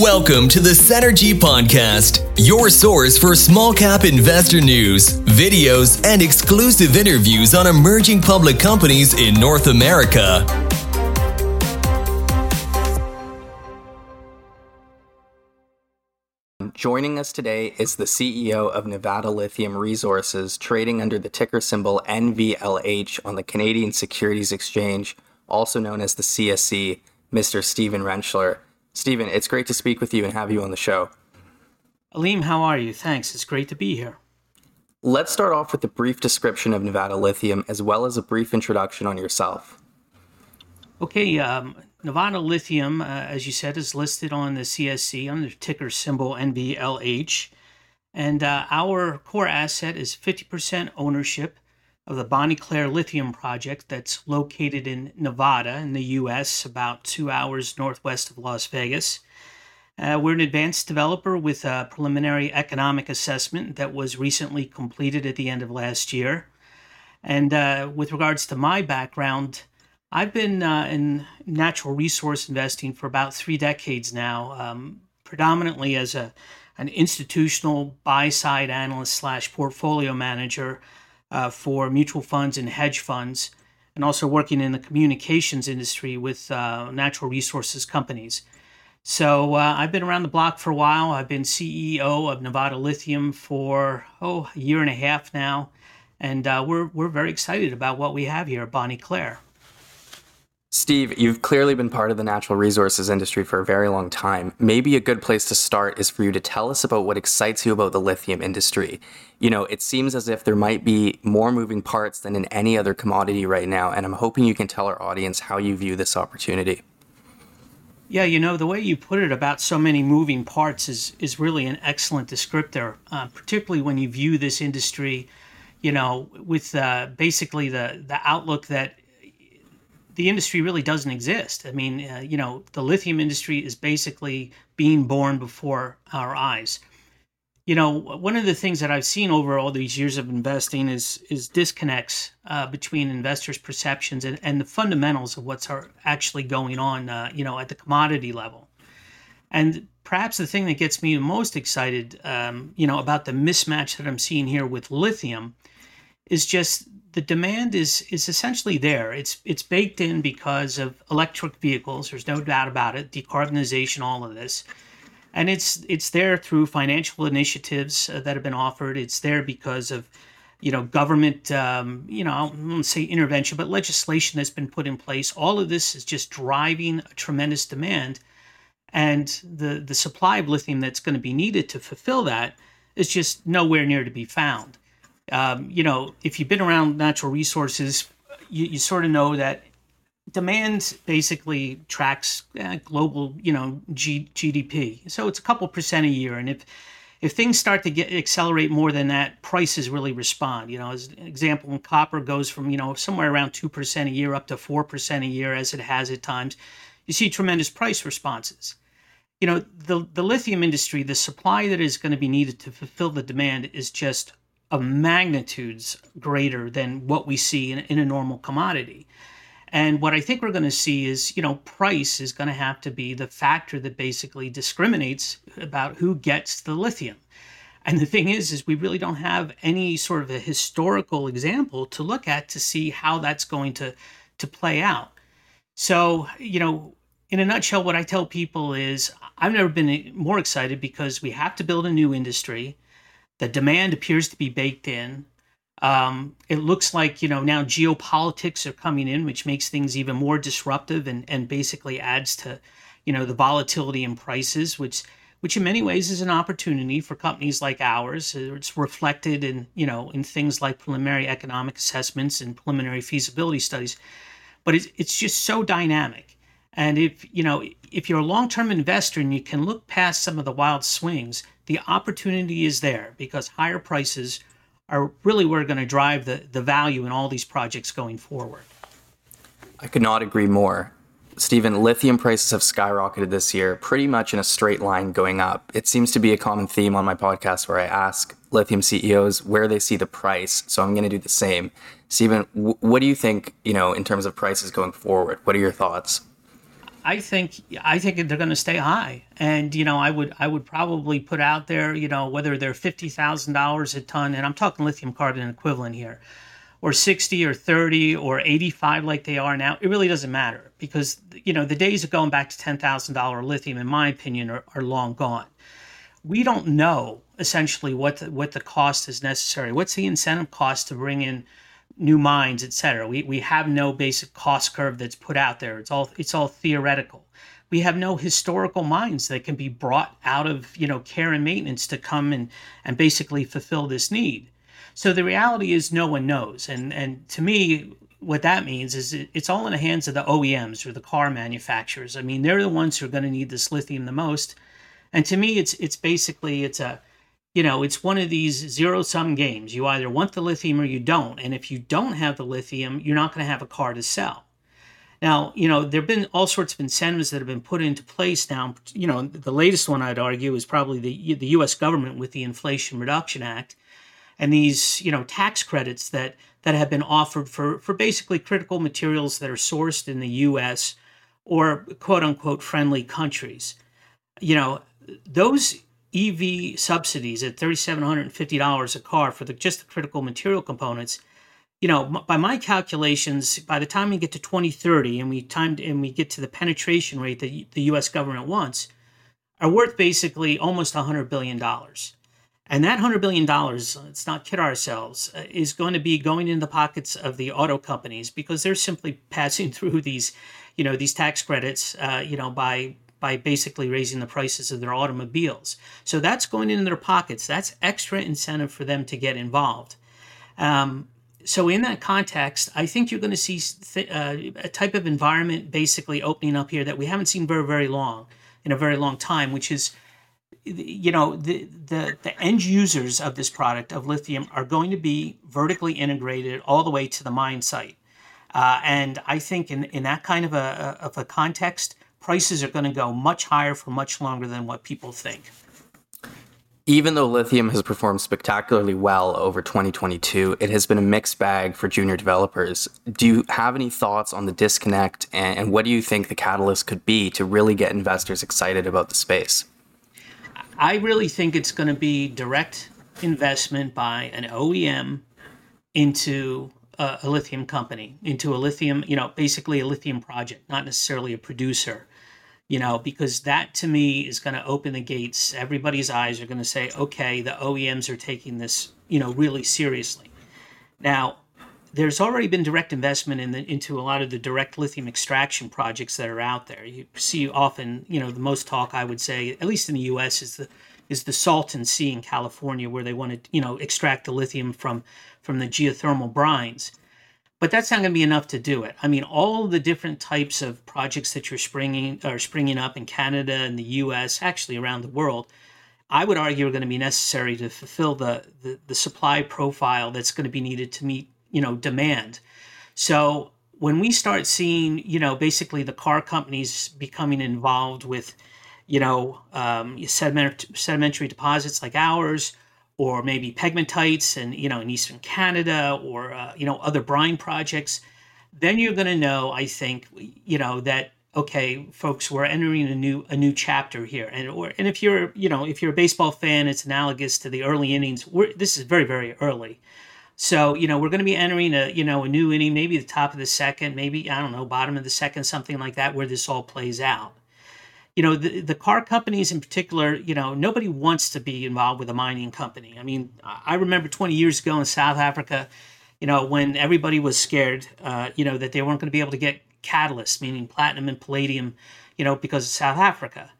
Welcome to the Senergy Podcast, your source for small-cap investor news, videos, and exclusive interviews on emerging public companies in North America. Joining us today is the CEO of Nevada Lithium Resources, trading under the ticker symbol NVLH on the Canadian Securities Exchange, also known as the CSE, Mr. Stephen Rentschler. Stephen, it's great to speak with you and have you on the show. Aleem, how are you? Thanks. It's great to be here. Let's start off with a brief description of Nevada Lithium, as well as a brief introduction on yourself. Okay. Nevada Lithium, as you said, is listed on the CSE under the ticker symbol NVLH. And our core asset is 50% ownership of the Bonnie Claire Lithium Project that's located in Nevada in the U.S., about 2 hours northwest of Las Vegas. We're an advanced developer with a preliminary economic assessment that was recently completed at the end of last year. And with regards to my background, I've been in natural resource investing for about 3 decades now, predominantly as an institutional buy-side analyst / portfolio manager for mutual funds and hedge funds, and also working in the communications industry with natural resources companies. So I've been around the block for a while. I've been CEO of Nevada Lithium for a year and a half now, and we're very excited about what we have here at Bonnie Claire. Steve, you've clearly been part of the natural resources industry for a very long time. Maybe a good place to start is for you to tell us about what excites you about the lithium industry. You know, it seems as if there might be more moving parts than in any other commodity right now, and I'm hoping you can tell our audience how you view this opportunity. Yeah, you know, the way you put it about so many moving parts is really an excellent descriptor, particularly when you view this industry, you know, with basically the outlook that the industry really doesn't exist. I mean, you know, the lithium industry is basically being born before our eyes. You know, one of the things that I've seen over all these years of investing is disconnects between investors' perceptions and the fundamentals of what's actually going on, you know, at the commodity level. And perhaps the thing that gets me most excited, you know, about the mismatch that I'm seeing here with lithium is just the demand is essentially there. It's baked in because of electric vehicles. There's no doubt about it. Decarbonization, all of this. And it's there through financial initiatives that have been offered. It's there because of, you know, government, you know, I won't say intervention, but legislation that's been put in place. All of this is just driving a tremendous demand. And the supply of lithium that's going to be needed to fulfill that is just nowhere near to be found. You know, if you've been around natural resources, you sort of know that demand basically tracks global, you know, GDP. So it's a couple % a year. And if things start to accelerate more than that, prices really respond. You know, as an example, when copper goes from, you know, somewhere around 2% a year up to 4% a year, as it has at times, you see tremendous price responses. You know, the lithium industry, the supply that is going to be needed to fulfill the demand is just of magnitudes greater than what we see in a normal commodity. And what I think we're going to see is, you know, price is going to have to be the factor that basically discriminates about who gets the lithium. And the thing is we really don't have any sort of a historical example to look at to see how that's going to play out. So, you know, in a nutshell, what I tell people is I've never been more excited because we have to build a new industry. The demand appears to be baked in. It looks like, you know, now geopolitics are coming in, which makes things even more disruptive and basically adds to, you know, the volatility in prices, which in many ways is an opportunity for companies like ours. It's reflected in, you know, in things like preliminary economic assessments and preliminary feasibility studies. But it's just so dynamic. And if you're a long-term investor and you can look past some of the wild swings, the opportunity is there because higher prices are really where we're going to drive the value in all these projects going forward. I could not agree more. Stephen, lithium prices have skyrocketed this year, pretty much in a straight line going up. It seems to be a common theme on my podcast where I ask lithium CEOs where they see the price, so I'm going to do the same. Stephen, what do you think, you know, in terms of prices going forward? What are your thoughts? I think they're going to stay high. And, you know, I would probably put out there, you know, whether they're $50,000 a ton, and I'm talking lithium carbon equivalent here, or 60 or 30 or 85 like they are now, it really doesn't matter, because, you know, the days of going back to $10,000 lithium, in my opinion, are long gone. We don't know essentially what the cost is necessary. What's the incentive cost to bring in new mines, et cetera? We have no basic cost curve that's put out there. It's all theoretical. We have no historical mines that can be brought out of, you know, care and maintenance to come and basically fulfill this need. So the reality is no one knows. And to me, what that means is it's all in the hands of the OEMs, or the car manufacturers. I mean, they're the ones who are going to need this lithium the most. And to me, it's basically you know, it's one of these zero-sum games. You either want the lithium or you don't. And if you don't have the lithium, you're not going to have a car to sell. Now, you know, there have been all sorts of incentives that have been put into place now. You know, the latest one, I'd argue, is probably the U.S. government with the Inflation Reduction Act and these, you know, tax credits that have been offered for basically critical materials that are sourced in the U.S. or quote-unquote friendly countries. You know, those EV subsidies at $3,750 a car for just the critical material components, you know, by my calculations, by the time we get to 2030 and we get to the penetration rate that the U.S. government wants, are worth basically almost $100 billion. And that $100 billion, let's not kid ourselves, is going to be going in the pockets of the auto companies, because they're simply passing through these, you know, these tax credits, you know, by basically raising the prices of their automobiles. So that's going in their pockets. That's extra incentive for them to get involved. So in that context, I think you're going to see a type of environment basically opening up here that we haven't seen in a very long time, which is, you know, the end users of this product of lithium are going to be vertically integrated all the way to the mine site. And I think in that kind of a context, prices are going to go much higher for much longer than what people think. Even though lithium has performed spectacularly well over 2022, it has been a mixed bag for junior developers. Do you have any thoughts on the disconnect, and what do you think the catalyst could be to really get investors excited about the space? I really think it's going to be direct investment by an OEM into a lithium company, into a lithium, you know, basically a lithium project, not necessarily a producer. You know, because that to me is going to open the gates. Everybody's eyes are going to say, okay, the OEMs are taking this, you know, really seriously. Now, there's already been direct investment into a lot of the direct lithium extraction projects that are out there. You see often, you know, the most talk, I would say, at least in the U.S., is the Salton Sea in California, where they want to, you know, extract the lithium from the geothermal brines. But that's not going to be enough to do it. I mean, all the different types of projects that are springing up in Canada and the U.S., actually around the world, I would argue are going to be necessary to fulfill the supply profile that's going to be needed to meet, you know, demand. So when we start seeing, you know, basically the car companies becoming involved with, you know, sedimentary deposits like ours, or maybe pegmatites and, you know, in Eastern Canada, or, you know, other brine projects, then you're going to know, I think, you know, that, okay, folks, we're entering a new chapter here. And if you're, you know, if you're a baseball fan, it's analogous to the early innings. This is very, very early. So, you know, we're going to be entering a new inning, maybe the top of the second, maybe, I don't know, bottom of the second, something like that, where this all plays out. You know, the car companies in particular, you know, nobody wants to be involved with a mining company. I mean, I remember 20 years ago in South Africa, you know, when everybody was scared, you know, that they weren't going to be able to get catalysts, meaning platinum and palladium, you know, because of South Africa.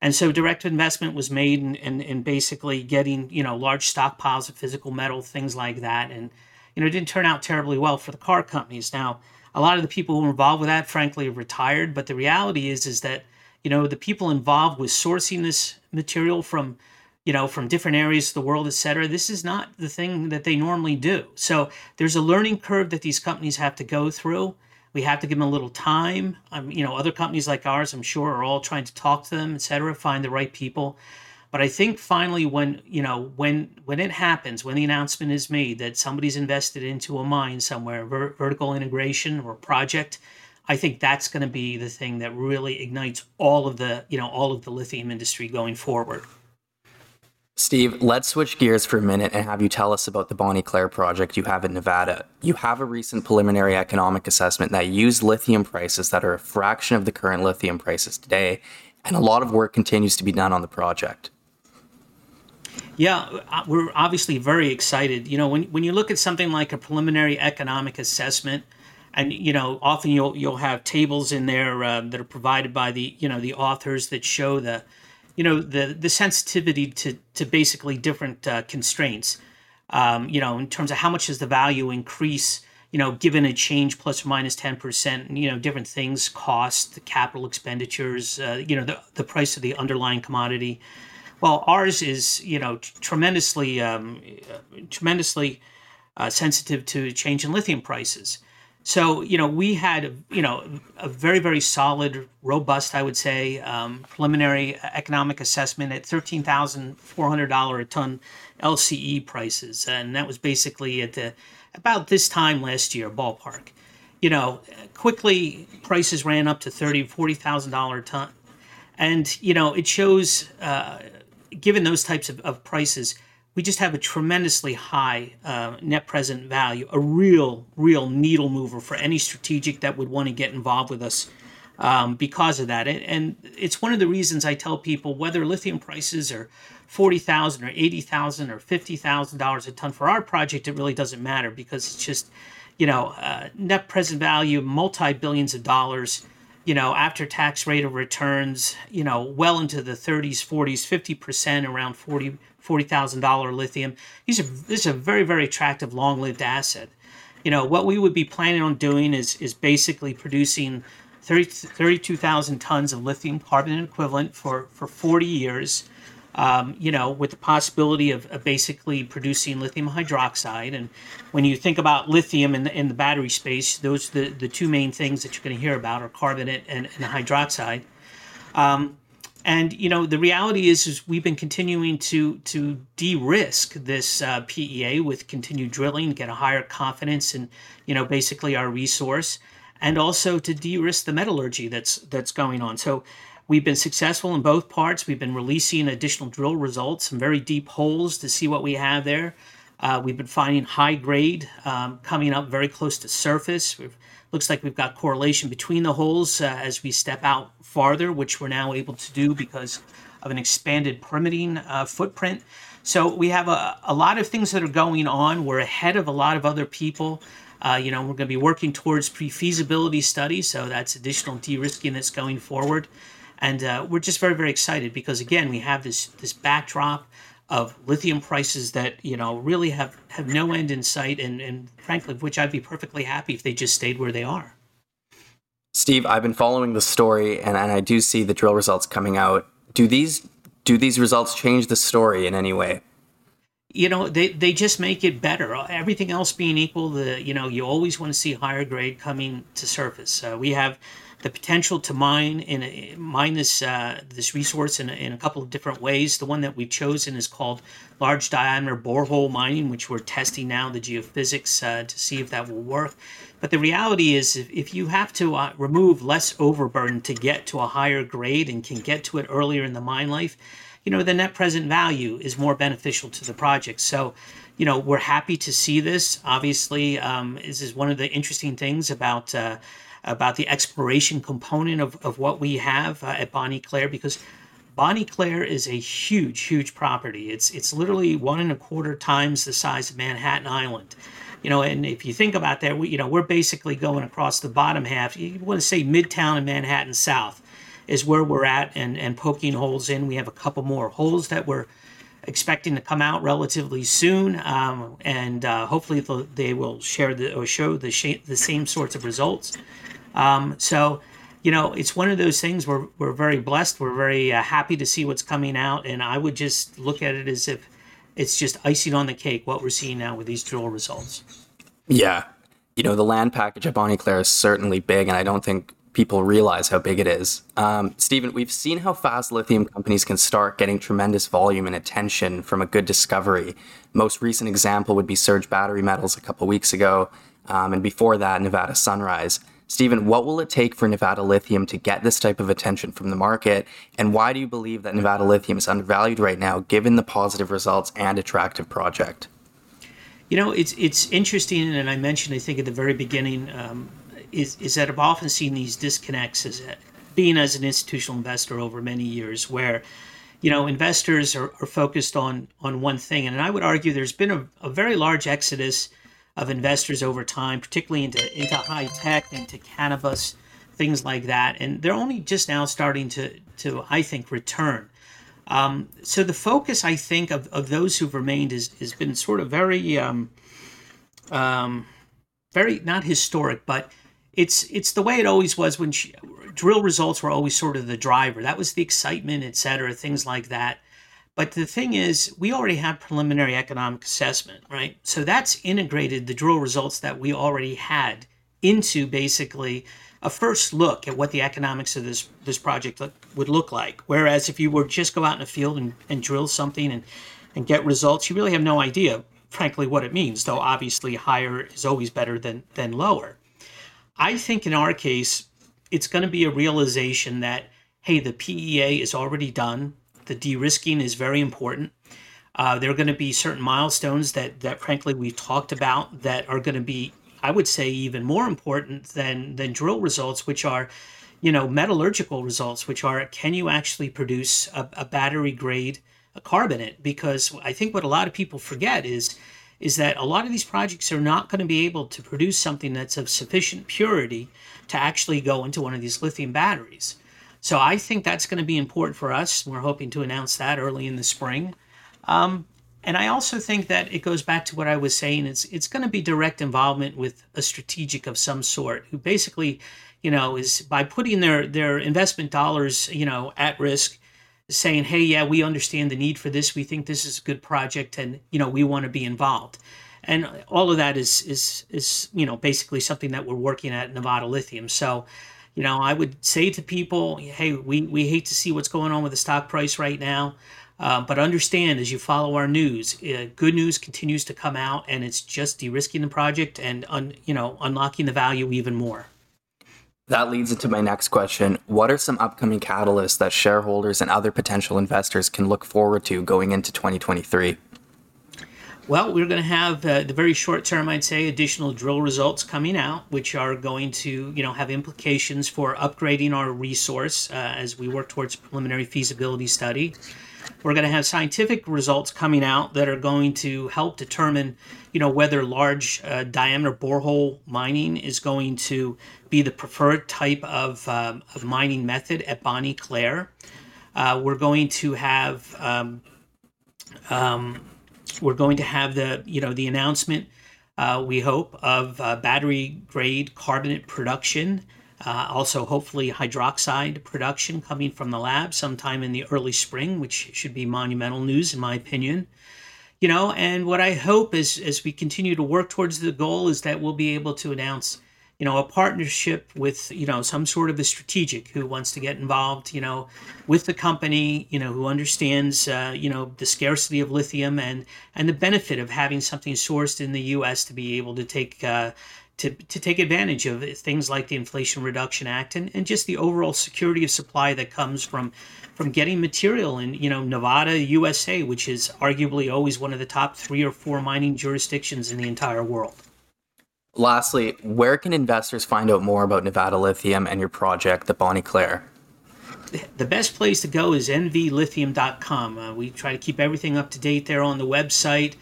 And so direct investment was made in basically getting, you know, large stockpiles of physical metal, things like that. And, you know, it didn't turn out terribly well for the car companies. Now, a lot of the people who were involved with that, frankly, have retired. But the reality is that, you know, the people involved with sourcing this material from, you know, from different areas of the world, et cetera, this is not the thing that they normally do. So there's a learning curve that these companies have to go through. We have to give them a little time. You know, other companies like ours, I'm sure, are all trying to talk to them, et cetera, find the right people. But I think finally when, you know, when it happens, when the announcement is made that somebody's invested into a mine somewhere, vertical integration or project, I think that's going to be the thing that really ignites all of the, you know, all of the lithium industry going forward. Steve, let's switch gears for a minute and have you tell us about the Bonnie Claire project you have in Nevada. You have a recent preliminary economic assessment that used lithium prices that are a fraction of the current lithium prices today, and a lot of work continues to be done on the project. Yeah, we're obviously very excited. You know, when you look at something like a preliminary economic assessment, and, you know, often you'll have tables in there that are provided by the, you know, the authors that show the, you know, the sensitivity to basically different constraints, you know, in terms of how much does the value increase, you know, given a change plus or minus 10%, and, you know, different things, cost, the capital expenditures, you know, the price of the underlying commodity. Well, ours is, you know, tremendously sensitive to change in lithium prices. So, you know, we had, you know, a very, very solid, robust, I would say, preliminary economic assessment at $13,400 a ton LCE prices. And that was basically at about this time last year, ballpark. You know, quickly prices ran up to $30,000, $40,000 a ton. And, you know, it shows, given those types of prices, we just have a tremendously high net present value, a real needle mover for any strategic that would want to get involved with us because of that. And it's one of the reasons I tell people whether lithium prices are $40,000 or $80,000 or $50,000 a ton for our project, it really doesn't matter because it's just, you know, net present value, multi-billions of dollars, you know, after tax rate of returns, you know, well into the 30s, 40s, 50% around $40,000 lithium. This is a very, very attractive, long-lived asset. You know, what we would be planning on doing is basically producing 32,000 tons of lithium carbonate equivalent for 40 years, you know, with the possibility of basically producing lithium hydroxide. And when you think about lithium in the battery space, those are the two main things that you're going to hear about are carbonate and hydroxide. And, you know, the reality is we've been continuing to de-risk this PEA with continued drilling, get a higher confidence in, you know, basically our resource, and also to de-risk the metallurgy that's going on. So we've been successful in both parts. We've been releasing additional drill results, some very deep holes to see what we have there. We've been finding high grade coming up very close to surface. Looks like we've got correlation between the holes as we step out farther, which we're now able to do because of an expanded permitting footprint. So we have a lot of things that are going on. We're ahead of a lot of other people. You know, we're going to be working towards pre-feasibility studies, so that's additional de-risking that's going forward. And we're just very, very excited because, again, we have this backdrop of lithium prices that, you know, really have no end in sight and frankly, which I'd be perfectly happy if they just stayed where they are. Steve, I've been following the story and I do see the drill results coming out. Do these results change the story in any way? You know, they just make it better. Everything else being equal, you know, you always want to see higher grade coming to surface. We have the potential to mine this resource in a couple of different ways. The one that we've chosen is called large diameter borehole mining, which we're testing now the geophysics to see if that will work. But the reality is if you have to remove less overburden to get to a higher grade and can get to it earlier in the mine life, you know, the net present value is more beneficial to the project. So, you know, we're happy to see this. Obviously, this is one of the interesting things about the exploration component of what we have at Bonnie Claire, because Bonnie Claire is a huge, huge property. It's literally 1.25 times the size of Manhattan Island. You know, and if you think about that, we, you know, we're basically going across the bottom half. You want to say Midtown and Manhattan South is where we're at and poking holes in. We have a couple more holes that we're expecting to come out relatively soon, and hopefully they will show the same sorts of results. So, you know, it's one of those things where we're very blessed. We're very happy to see what's coming out, and I would just look at it as if it's just icing on the cake, what we're seeing now with these drill results. Yeah. You know, the land package at Bonnie Claire is certainly big, and I don't think people realize how big it is. Stephen, we've seen how fast lithium companies can start getting tremendous volume and attention from a good discovery. Most recent example would be Surge Battery Metals a couple weeks ago, and before that, Nevada Sunrise. Stephen, what will it take for Nevada Lithium to get this type of attention from the market, and why do you believe that Nevada Lithium is undervalued right now, given the positive results and attractive project? You know, it's interesting, and I mentioned, I think at the very beginning, is that I've often seen these disconnects as being as an institutional investor over many years, where, you know, investors are focused on one thing. And I would argue there's been a very large exodus of investors over time, particularly into high tech, into cannabis, things like that. And they're only just now starting to I think, return. So the focus, I think, of those who've remained has been sort of very, very not historic, but it's the way it always was when drill results were always sort of the driver. That was the excitement, et cetera, things like that. But the thing is, we already have preliminary economic assessment, right? So that's integrated the drill results that we already had into basically a first look at what the economics of this project would look like. Whereas if you were just go out in a field and drill something and get results, you really have no idea, frankly, what it means, though obviously higher is always better than lower. I think in our case, it's going to be a realization that, hey, the PEA is already done. The de-risking is very important. There are going to be certain milestones that frankly we've talked about that are going to be, I would say, even more important than drill results, which are, you know, metallurgical results, which are, can you actually produce a battery grade carbonate? Because I think what a lot of people forget is that a lot of these projects are not going to be able to produce something that's of sufficient purity to actually go into one of these lithium batteries. So I think that's going to be important for us. We're hoping to announce that early in the spring. And I also think that it goes back to what I was saying. It's going to be direct involvement with a strategic of some sort who basically, you know, is by putting their investment dollars, you know, at risk, saying, hey, yeah, we understand the need for this. We think this is a good project and, you know, we want to be involved. And all of that is, you know, basically something that we're working at Nevada Lithium. So, you know, I would say to people, hey, we hate to see what's going on with the stock price right now. But understand, as you follow our news, good news continues to come out, and it's just de-risking the project and, unlocking the value even more. That leads into my next question. What are some upcoming catalysts that shareholders and other potential investors can look forward to going into 2023? Well, we're going to have the very short term, I'd say, additional drill results coming out, which are going to, you know, have implications for upgrading our resource as we work towards preliminary feasibility study. We're going to have scientific results coming out that are going to help determine, you know, whether large diameter borehole mining is going to be the preferred type of mining method at Bonnie Claire. We're going to have the, you know, the announcement we hope of battery grade carbonate production. Also, hopefully, hydroxide production coming from the lab sometime in the early spring, which should be monumental news, in my opinion. You know, and what I hope is, as we continue to work towards the goal, is that we'll be able to announce, you know, a partnership with, you know, some sort of a strategic who wants to get involved, you know, with the company, you know, who understands, you know, the scarcity of lithium and the benefit of having something sourced in the U.S. to be able to take take advantage of things like the Inflation Reduction Act and just the overall security of supply that comes from getting material in, you know, Nevada, USA, which is arguably always one of the top 3 or 4 mining jurisdictions in the entire world. Lastly, where can investors find out more about Nevada Lithium and your project, the Bonnie Claire? The best place to go is nvlithium.com. We try to keep everything up to date there on the website.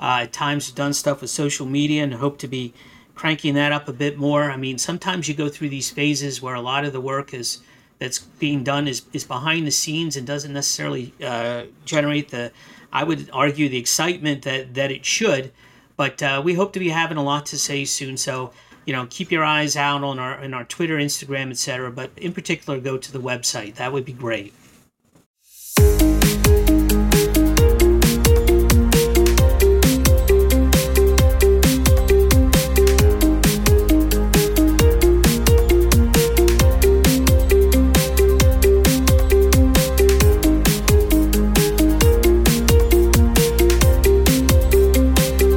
At times we've done stuff with social media and hope to be cranking that up a bit more. I mean, sometimes you go through these phases where a lot of the work that's being done is behind the scenes and doesn't necessarily generate I would argue, the excitement that it should. But we hope to be having a lot to say soon. So, you know, keep your eyes out on our Twitter, Instagram, etc. But in particular, go to the website. That would be great.